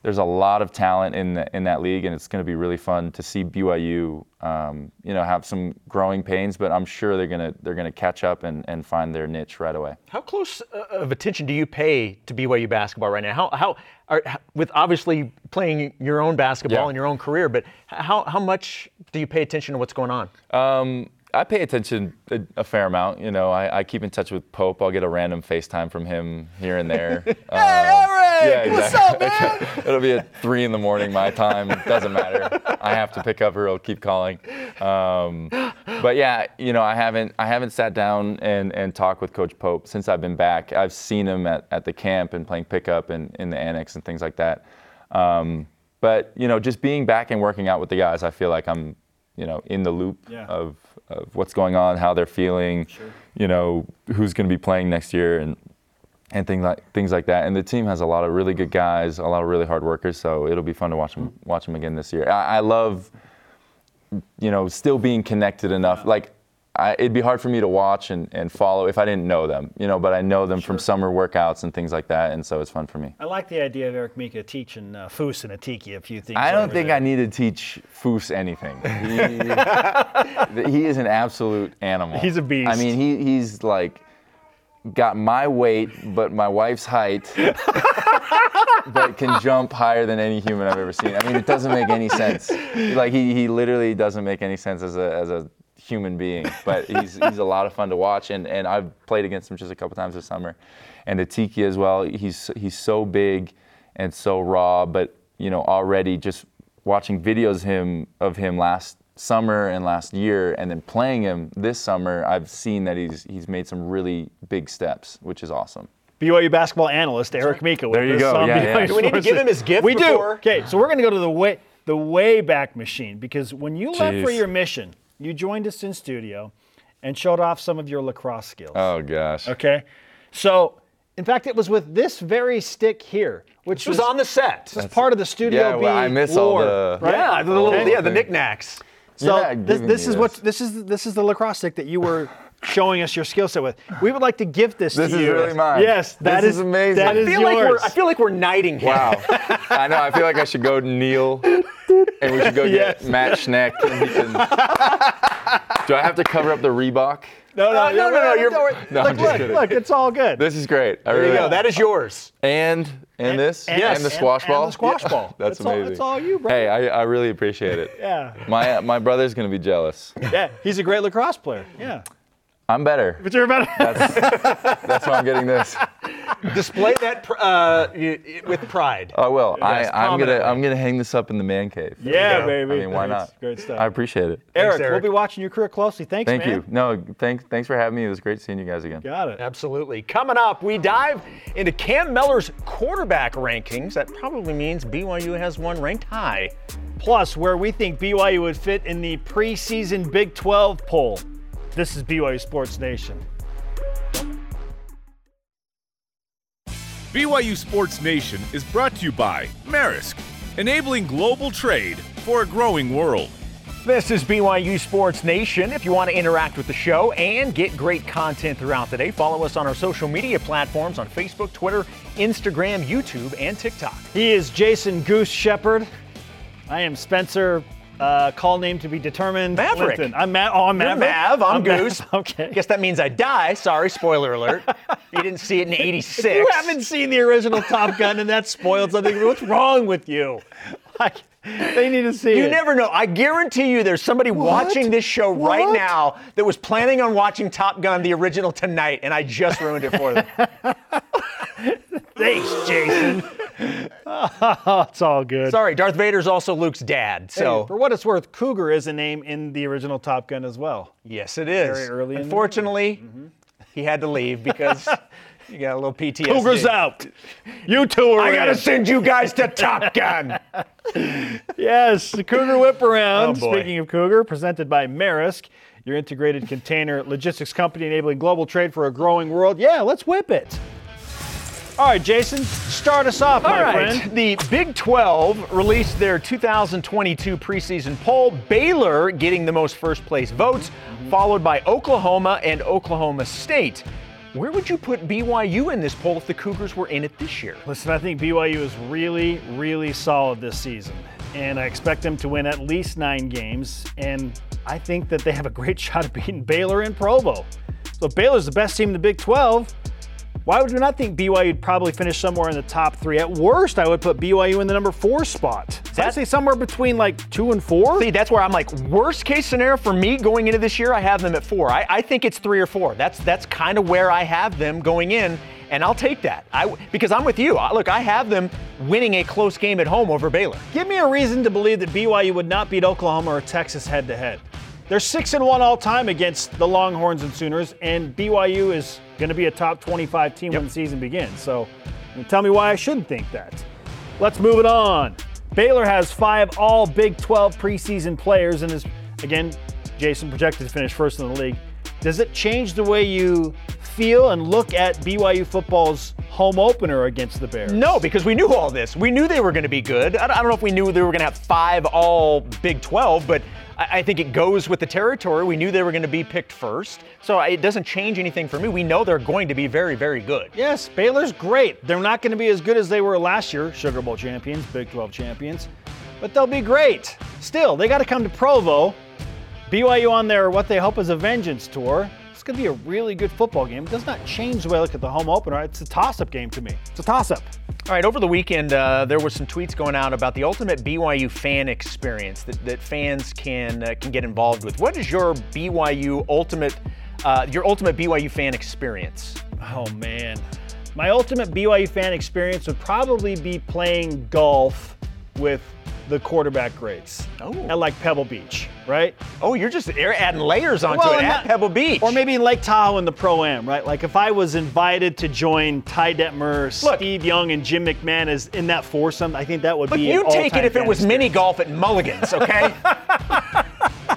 there's a lot of talent in the, in that league, and it's going to be really fun to see B Y U, um, you know, have some growing pains. But I'm sure they're gonna they're gonna catch up and, and find their niche right away. How close of attention do you pay to B Y U basketball right now? How how are, with obviously playing your own basketball and yeah. your own career, but how how much do you pay attention to what's going on? Um, I pay attention a, a fair amount. You know, I, I keep in touch with Pope. I'll get a random FaceTime from him here and there. Hey, uh, Eric! Yeah, what's exactly. up, man? It'll be at three in the morning my time. It doesn't matter. I have to pick up or he'll keep calling. Um, but yeah, you know, I haven't I haven't sat down and, and talked with Coach Pope since I've been back. I've seen him at, at the camp and playing pickup and in the annex and things like that. Um, but, you know, just being back and working out with the guys, I feel like I'm, you know, in the loop yeah. of of what's going on, how they're feeling, sure. you know, who's going to be playing next year and and things like things like that. And the team has a lot of really good guys, a lot of really hard workers, so it'll be fun to watch them watch them again this year. I, I love, you know, still being connected enough. Yeah. Like, I, it'd be hard for me to watch and, and follow if I didn't know them, you know, but I know them sure. from summer workouts and things like that, and so it's fun for me. I like the idea of Eric Mika teaching uh, Foose and Atiki a few things. I don't think there. I need to teach Foose anything. He, he is an absolute animal. He's a beast. I mean, he he's like got my weight, but my wife's height. But can jump higher than any human I've ever seen. I mean, it doesn't make any sense. Like, he, he literally doesn't make any sense as a as a human being, but he's he's a lot of fun to watch, and, and I've played against him just a couple times this summer, and Atiki as well. He's he's so big and so raw, but you know, already just watching videos him of him last summer and last year, and then playing him this summer, I've seen that he's he's made some really big steps, which is awesome. B Y U basketball analyst Eric Mika. With there you go. Yeah, yeah. Do we need to give him his gift? We before? do. Okay, so we're going to go to the way the way back machine, because when you Jeez. left for your mission, you joined us in studio and showed off some of your lacrosse skills. Oh, gosh. Okay. So, in fact, it was with this very stick here, which was, was on the set. This is part of the Studio yeah, B well, I miss lore, all the... Right? Yeah, the little, yeah, the knickknacks. So, this, this is what this is this is the lacrosse stick that you were showing us your skill set with. We would like to gift this, this to you. This is really mine. Yes, that this is, is amazing. That is I feel yours. Like we're, I feel like we're knighting him. Wow. I know. I feel like I should go kneel. And we should go get yes. Matt Schneck. And he can... Do I have to cover up the Reebok? No, no, uh, no, no, no, no. You're... Don't worry. No, look, I'm just kidding. Look, it's all good. This is great. I there really you go. Like... That is yours. And and, and this? And, yes. And the squash and, ball? And the squash yeah. ball. That's it's amazing. All, it's all you, bro. Hey, I, I really appreciate it. yeah. My uh, my brother's going to be jealous. Yeah, he's a great lacrosse player. Yeah. I'm better. But you're better. That's, that's why I'm getting this. Display that uh, with pride. I will. Yes, I, I'm gonna I'm gonna hang this up in the man cave. Yeah, baby. I mean, why Thanks. not? Great stuff. I appreciate it. Eric, Thanks, Eric, we'll be watching your career closely. Thanks, Thank man. Thank you. No, thanks. Thanks for having me. It was great seeing you guys again. Got it. Absolutely. Coming up, we dive into Cam Meller's quarterback rankings. That probably means B Y U has one ranked high. Plus, where we think B Y U would fit in the preseason Big twelve poll. This is B Y U Sports Nation. B Y U Sports Nation is brought to you by Marisk, enabling global trade for a growing world. This is B Y U Sports Nation. If you want to interact with the show and get great content throughout the day, follow us on our social media platforms on Facebook, Twitter, Instagram, YouTube, and TikTok. He is Jason Goose Shepard. I am Spencer Uh, call name to be determined. Maverick. Linton. I'm Ma- oh, I'm Maverick. You're Mav. I'm, I'm Goose. Mav. Okay. Guess that means I die. Sorry, spoiler alert. You didn't see it in eighty-six. You haven't seen the original Top Gun, and that spoiled something. What's wrong with you? Like, they need to see you it. You never know. I guarantee you there's somebody what? watching this show what? right now that was planning on watching Top Gun, the original, tonight, and I just ruined it for them. Thanks, Jason. Oh, it's all good. Sorry, Darth Vader's also Luke's dad. So, hey, for what it's worth, Cougar is a name in the original Top Gun as well. Yes, it is. Very early. Unfortunately, mm-hmm. he had to leave because you got a little P T S D. Cougar's out. You two are I got to send you guys to Top Gun. Yes, the Cougar Whip Around. Oh, speaking of Cougar, presented by Marisk, your integrated container logistics company enabling global trade for a growing world. Yeah, let's whip it. All right, Jason, start us off, All my right. friend. The Big twelve released their two thousand twenty-two preseason poll. Baylor getting the most first-place votes, mm-hmm. followed by Oklahoma and Oklahoma State. Where would you put B Y U in this poll if the Cougars were in it this year? Listen, I think B Y U is really, really solid this season, and I expect them to win at least nine games, and I think that they have a great shot of beating Baylor in Provo. So if Baylor's the best team in the Big twelve, why would we not think B Y U would probably finish somewhere in the top three? At worst, I would put B Y U in the number four spot. So I'd say somewhere between like two and four. See, that's where I'm like, worst case scenario for me going into this year, I have them at four. I, I think it's three or four. That's that's kind of where I have them going in, and I'll take that. I, because I'm with you. I, look, I have them winning a close game at home over Baylor. Give me a reason to believe that B Y U would not beat Oklahoma or Texas head-to-head. They're six and one all time against the Longhorns and Sooners, and B Y U is going to be a top twenty-five team yep. when the season begins. So tell me why I shouldn't think that. Let's move it on. Baylor has five all Big twelve preseason players and is, again, Jason, projected to finish first in the league. Does it change the way you feel and look at B Y U football's home opener against the Bears? No, because we knew all this. We knew they were going to be good. I don't know if we knew they were going to have five all Big twelve, but I think it goes with the territory. We knew they were going to be picked first, so it doesn't change anything for me. We know they're going to be very, very good. Yes, Baylor's great. They're not going to be as good as they were last year, Sugar Bowl champions, Big twelve champions, but they'll be great. Still, they got to come to Provo. B Y U on their what they hope is a vengeance tour. It's going to be a really good football game. It does not change the way I look at the home opener. It's a toss-up game to me. It's a toss-up. All right, over the weekend, uh, there were some tweets going out about the ultimate B Y U fan experience that, that fans can uh, can get involved with. What is your B Y U ultimate, uh, your ultimate B Y U fan experience? Oh, man. My ultimate B Y U fan experience would probably be playing golf with the quarterback greats oh. at, like, Pebble Beach, right? Oh, you're just adding layers onto well, it at not, Pebble Beach. Or maybe in Lake Tahoe in the Pro-Am, right? Like, if I was invited to join Ty Detmer, look, Steve Young, and Jim McMahon as in that foursome, I think that would be an all-time fan experience. But you take it if it was mini golf at Mulligan's, okay?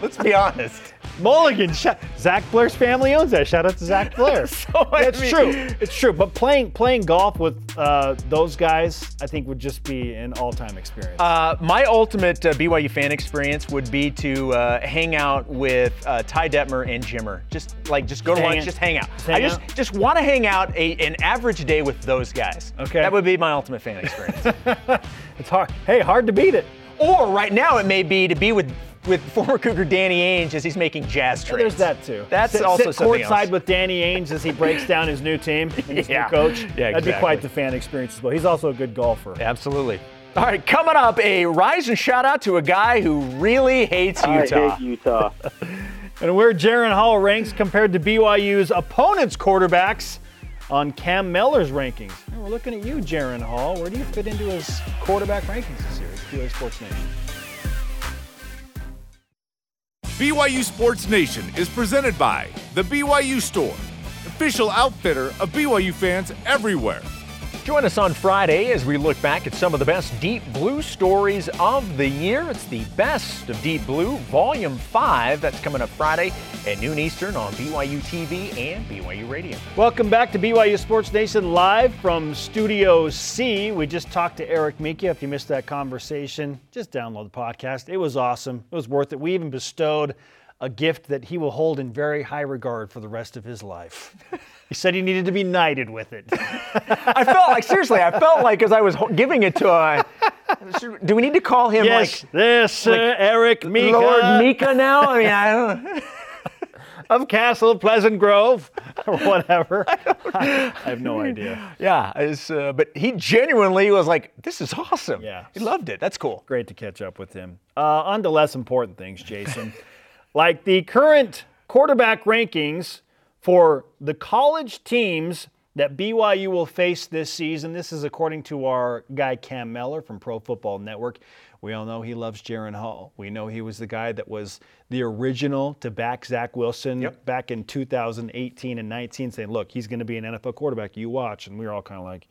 Let's be honest. Mulligan, Zach Blair's family owns that. Shout out to Zach Blair. so That's I mean, true. It's true. But playing playing golf with uh, those guys, I think, would just be an all-time experience. Uh, my ultimate uh, B Y U fan experience would be to uh, hang out with uh, Ty Detmer and Jimmer. Just like just go to lunch, just hang out. Just hang I just out? just want to hang out a, an average day with those guys. Okay, that would be my ultimate fan experience. It's hard. Hey, hard to beat it. Or right now, it may be to be with. with former Cougar Danny Ainge as he's making jazz trades. There's that, too. That's sit, also sit something else. Courtside with Danny Ainge as he breaks down his new team and his yeah. new coach. Yeah, exactly. That'd be quite the fan experience as well. He's also a good golfer. Absolutely. All right, coming up, a rise and shout-out to a guy who really hates Utah. I hate Utah. And where Jaren Hall ranks compared to B Y U's opponents' quarterbacks on Cam Mellor's rankings. And we're looking at you, Jaren Hall. Where do you fit into his quarterback rankings this year? It's B Y U Sports Nation. B Y U Sports Nation is presented by the B Y U Store, official outfitter of B Y U fans everywhere. Join us on Friday as we look back at some of the best Deep Blue stories of the year. It's the Best of Deep Blue, Volume five. That's coming up Friday at noon Eastern on B Y U T V and B Y U Radio. Welcome back to B Y U Sports Nation live from Studio C. We just talked to Eric Mika. If you missed that conversation, just download the podcast. It was awesome. It was worth it. We even bestowed a gift that he will hold in very high regard for the rest of his life. He said he needed to be knighted with it. I felt like, seriously, I felt like as I was giving it to him, I, should, do we need to call him yes, like this like uh, Eric Mika? Lord Mika now? I mean, I don't know. Of Castle Pleasant Grove or whatever. I, I, I have no idea. Yeah, it's, uh, but he genuinely was like, this is awesome. Yeah. He loved it. That's cool. Great to catch up with him. Uh, on to less important things, Jason. Like the current quarterback rankings for the college teams that B Y U will face this season. This is according to our guy Cam Meller from Pro Football Network. We all know he loves Jaren Hall. We know he was the guy that was the original to back Zach Wilson yep. back in two thousand eighteen and nineteen, saying, look, he's going to be an N F L quarterback. You watch. And we were all kind of like,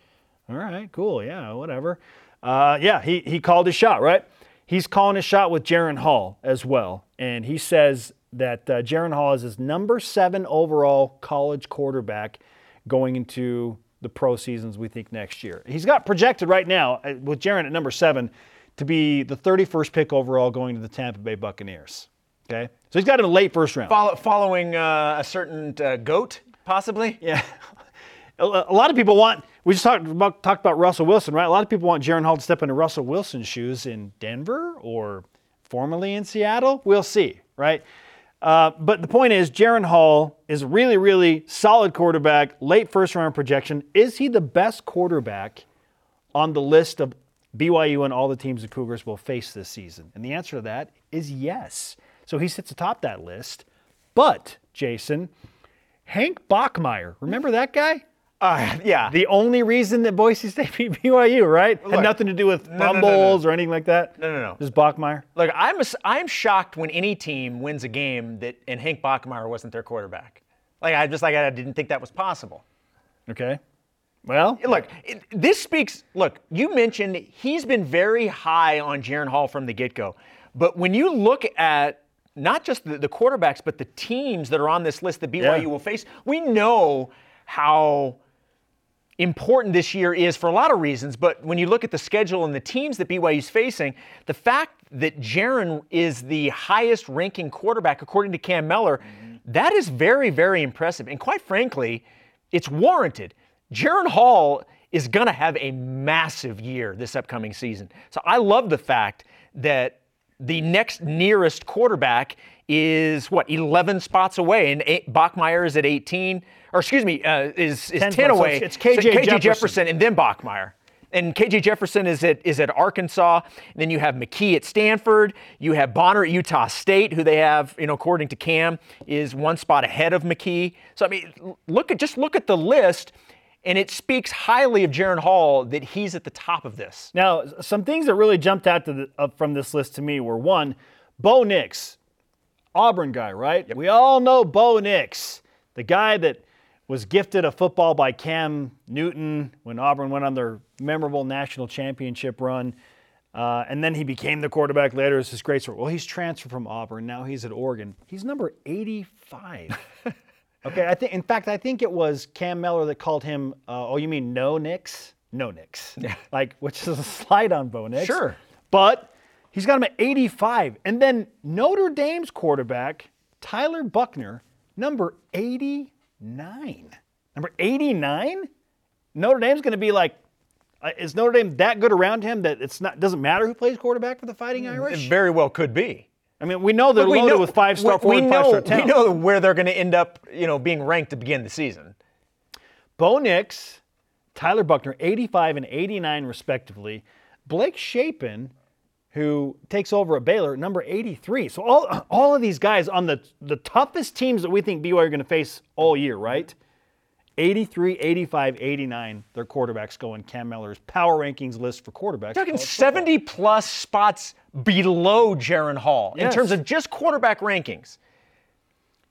all right, cool, yeah, whatever. Uh, yeah, he, he called his shot, right? He's calling his shot with Jaren Hall as well. And he says that uh, Jaren Hall is his number seven overall college quarterback going into the pro seasons, we think, next year. He's got projected right now, with Jaren at number seven, to be the thirty-first pick overall going to the Tampa Bay Buccaneers. Okay? So he's got him in the late first round. Follow, following uh, a certain uh, goat, possibly? Yeah. a, a lot of people want, we just talked about, talked about Russell Wilson, right? A lot of people want Jaren Hall to step into Russell Wilson's shoes in Denver or formerly in Seattle. We'll see, right? Uh, but the point is, Jaren Hall is a really, really solid quarterback, late first-round projection. Is he the best quarterback on the list of B Y U and all the teams the Cougars will face this season? And the answer to that is yes. So he sits atop that list. But, Jason, Hank Bachmeier, remember that guy? Uh, yeah. The only reason that Boise State beat B Y U, right? Look, had nothing to do with fumbles no, no, no, no. or anything like that? No, no, no. Just Bachmeier? Look, I'm a, I'm shocked when any team wins a game that and Hank Bachmeier wasn't their quarterback. Like, I just like I didn't think that was possible. Okay. Well. Look, it, this speaks, look, you mentioned he's been very high on Jaren Hall from the get-go. But when you look at not just the, the quarterbacks, but the teams that are on this list that B Y U yeah. will face, we know how important this year is for a lot of reasons, but when you look at the schedule and the teams that B Y U's facing, the fact that Jaren is the highest ranking quarterback, according to Cam Meller, mm-hmm. that is very, very impressive. And quite frankly, it's warranted. Jaren Hall is going to have a massive year this upcoming season. So I love the fact that the next nearest quarterback is, what, eleven spots away, and eight, Bachmeier is at eighteen, or excuse me, uh, is, is ten, ten away. So it's K J, so K J Jefferson. Jefferson and then Bachmeier. And K J Jefferson is at is at Arkansas, and then you have McKee at Stanford, you have Bonner at Utah State, who they have, you know, according to Cam, is one spot ahead of McKee. So, I mean, look at just look at the list, and it speaks highly of Jaren Hall that he's at the top of this. Now, some things that really jumped out to the, uh, from this list to me were, one, Bo Nix. Auburn guy, right? Yep. We all know Bo Nix, the guy that was gifted a football by Cam Newton when Auburn went on their memorable national championship run. Uh, and then he became the quarterback later. It's this great story. Well, he's transferred from Auburn. Now he's at Oregon. He's number eighty-five. Okay, I think. In fact, I think it was Cam Meller that called him, uh, oh, you mean no Nix? No Nix. Yeah. Like, which is a slide on Bo Nix. Sure. But he's got him at eighty-five. And then Notre Dame's quarterback, Tyler Buckner, number eighty-nine. Number eighty-nine? Notre Dame's going to be like, uh, is Notre Dame that good around him that it's not doesn't matter who plays quarterback for the Fighting Irish? It very well could be. I mean, we know they're we loaded know, with five-star forward, five-star talent. We know where they're going to end up, you know, being ranked to begin the season. Bo Nix, Tyler Buckner, eighty-five and eighty-nine respectively. Blake Shapen, who takes over at Baylor, number eighty-three. So all all of these guys on the, the toughest teams that we think B Y U are going to face all year, right? eighty-three, eighty-five, eighty-nine, their quarterbacks go in Cam Meller's power rankings list for quarterbacks. Talking seventy-plus spots below Jaren Hall yes. in terms of just quarterback rankings.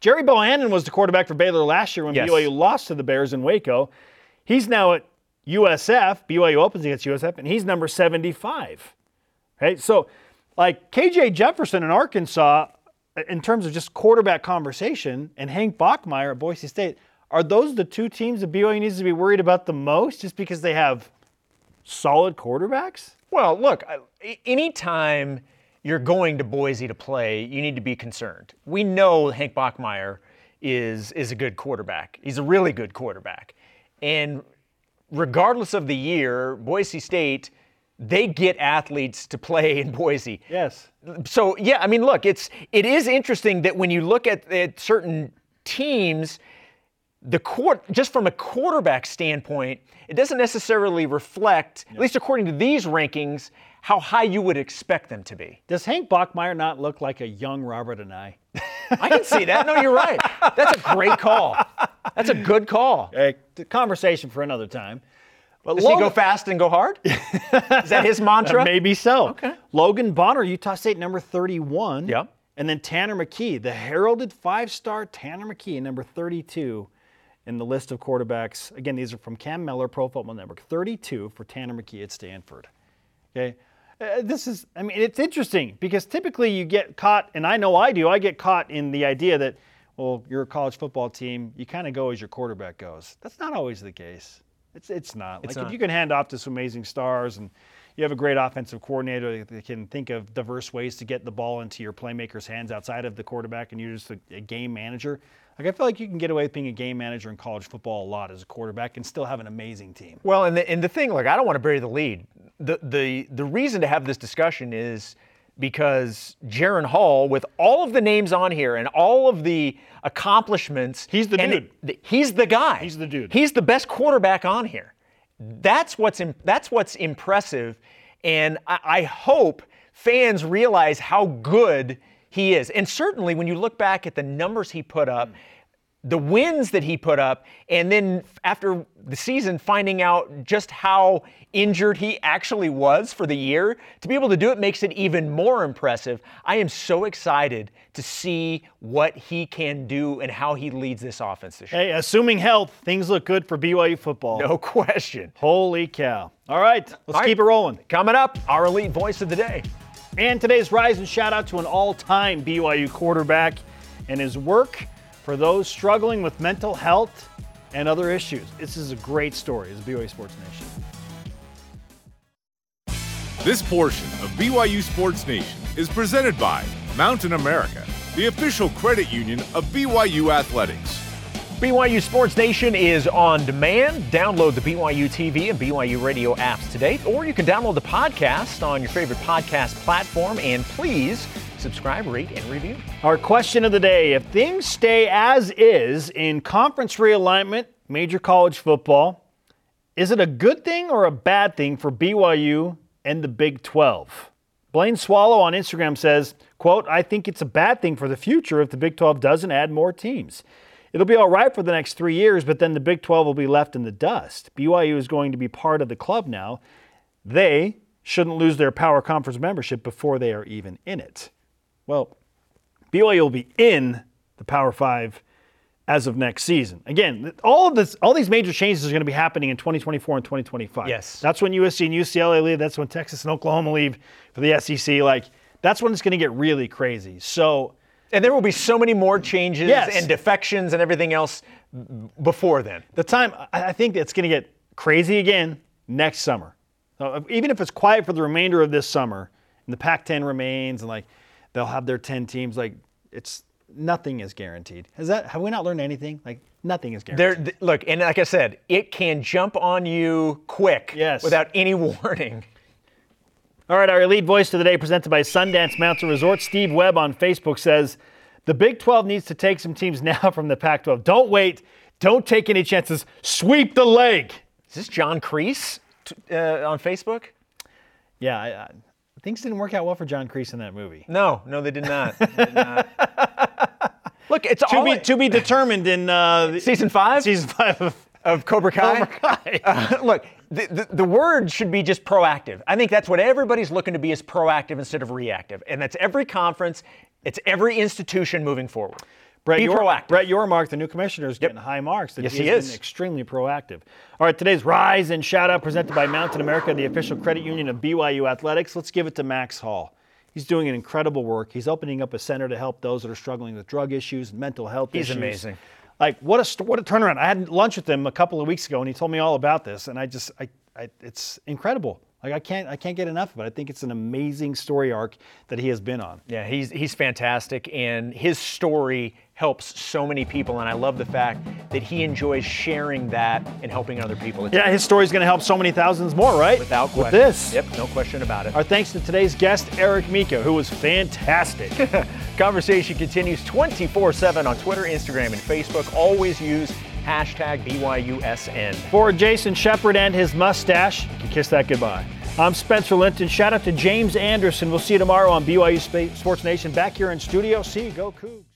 Jerry Bohannon was the quarterback for Baylor last year when yes. B Y U lost to the Bears in Waco. He's now at U S F. B Y U opens against U S F, and he's number seventy-five. Hey, so, like, K J Jefferson in Arkansas, in terms of just quarterback conversation, and Hank Bachmeier at Boise State, are those the two teams that B Y U needs to be worried about the most just because they have solid quarterbacks? Well, look, anytime you're going to Boise to play, you need to be concerned. We know Hank Bachmeier is, is a good quarterback. He's a really good quarterback. And regardless of the year, Boise State – they get athletes to play in Boise. Yes. So, yeah, I mean, look, it's it is interesting that when you look at, at certain teams, the court, just from a quarterback standpoint, it doesn't necessarily reflect, no. at least according to these rankings, how high you would expect them to be. Does Hank Bachmeier not look like a young Robert Anae? I can see that. No, you're right. That's a great call. That's a good call. A conversation for another time. But Does Logan, he go fast and go hard? Is that his mantra? Maybe so. Okay. Logan Bonner, Utah State, number thirty-one. Yep. And then Tanner McKee, the heralded five-star Tanner McKee, number thirty-two in the list of quarterbacks. Again, these are from Cam Miller, Pro Football Network. thirty-two for Tanner McKee at Stanford. Okay. Uh, this is, I mean, it's interesting because typically you get caught, and I know I do, I get caught in the idea that, well, you're a college football team, you kind of go as your quarterback goes. That's not always the case. It's it's not. It's like not. If you can hand off to some amazing stars and you have a great offensive coordinator that can think of diverse ways to get the ball into your playmakers' hands outside of the quarterback and you're just a, a game manager, like I feel like you can get away with being a game manager in college football a lot as a quarterback and still have an amazing team. Well, and the, and the thing, like I don't want to bury the lead. The, the, the reason to have this discussion is because Jaren Hall, with all of the names on here and all of the accomplishments, he's the dude. It, he's the guy. He's the dude. He's the best quarterback on here. That's what's that's what's impressive, and I, I hope fans realize how good he is. And certainly, when you look back at the numbers he put up, the wins that he put up, and then after the season finding out just how injured he actually was for the year, to be able to do it makes it even more impressive. I am so excited to see what he can do and how he leads this offense this year. Hey, assuming health, things look good for B Y U football. No question. Holy cow. All right, let's All right. keep it rolling. Coming up, our Elite Voice of the Day. And today's Rise and shout out to an all-time B Y U quarterback and his work for those struggling with mental health and other issues. This is a great story. It's B Y U Sports Nation. This portion of B Y U Sports Nation is presented by Mountain America, the official credit union of B Y U Athletics. B Y U Sports Nation is on demand. Download the B Y U T V and B Y U Radio apps today, or you can download the podcast on your favorite podcast platform, and please subscribe, rate, and review. Our question of the day: if things stay as is in conference realignment, major college football, is it a good thing or a bad thing for B Y U and the Big twelve? Blaine Swallow on Instagram says, quote, "I think it's a bad thing for the future if the Big twelve doesn't add more teams. It'll be all right for the next three years, but then the Big twelve will be left in the dust. B Y U is going to be part of the club now. They shouldn't lose their power conference membership before they are even in it." Well, B Y U will be in the Power Five as of next season. Again, all of this, all these major changes are going to be happening in twenty twenty-four and twenty twenty-five. Yes. That's when U S C and U C L A leave. That's when Texas and Oklahoma leave for the S E C. Like, that's when it's going to get really crazy. So, and there will be so many more changes yes. and defections and everything else before then. The time, I think it's going to get crazy again next summer. So even if it's quiet for the remainder of this summer and the Pac ten remains and, like, they'll have their ten teams. Like, it's nothing is guaranteed. Has that have we not learned anything? Like, nothing is guaranteed. There, look, and like I said, it can jump on you quick, yes, without any warning. All right, our Elite Voice of the Day, presented by Sundance Mountain Resort. Steve Webb on Facebook says, "The Big twelve needs to take some teams now from the Pac twelve. Don't wait. Don't take any chances. Sweep the leg." Is this John Kreese uh, on Facebook? Yeah. I, I, Things didn't work out well for John Kreese in that movie. No, no, they did not. They did not. Look, it's to all be, it, to be determined in uh, season five. Season five of, of Cobra Kai. Cobra Kai. Uh, look, the, the the word should be just proactive. I think that's what everybody's looking to be, is proactive instead of reactive, and that's every conference, it's every institution moving forward. Brett, be your, proactive. Brett Yormark, the new commissioner, is getting yep. high marks. That yes, he, he is. Been extremely proactive. All right, today's Rise and Shout Out, presented by Mountain America, the official credit union of B Y U Athletics. Let's give it to Max Hall. He's doing an incredible work. He's opening up a center to help those that are struggling with drug issues and mental health He's issues. He's amazing. Like, what a what a turnaround. I had lunch with him a couple of weeks ago, and he told me all about this, and I just, I, I it's incredible. Like I can't, I can't get enough of it. I think it's an amazing story arc that he has been on. Yeah, he's he's fantastic, and his story helps so many people, and I love the fact that he enjoys sharing that and helping other people. It's yeah, his story's going to help so many thousands more, right? Without question. With this. Yep, no question about it. Our thanks to today's guest, Eric Mika, who was fantastic. Conversation continues twenty-four seven on Twitter, Instagram, and Facebook. Always use hashtag B Y U S N. For Jason Shepard and his mustache, you can kiss that goodbye. I'm Spencer Linton. Shout out to James Anderson. We'll see you tomorrow on B Y U Sports Nation back here in Studio C. Go Cougs.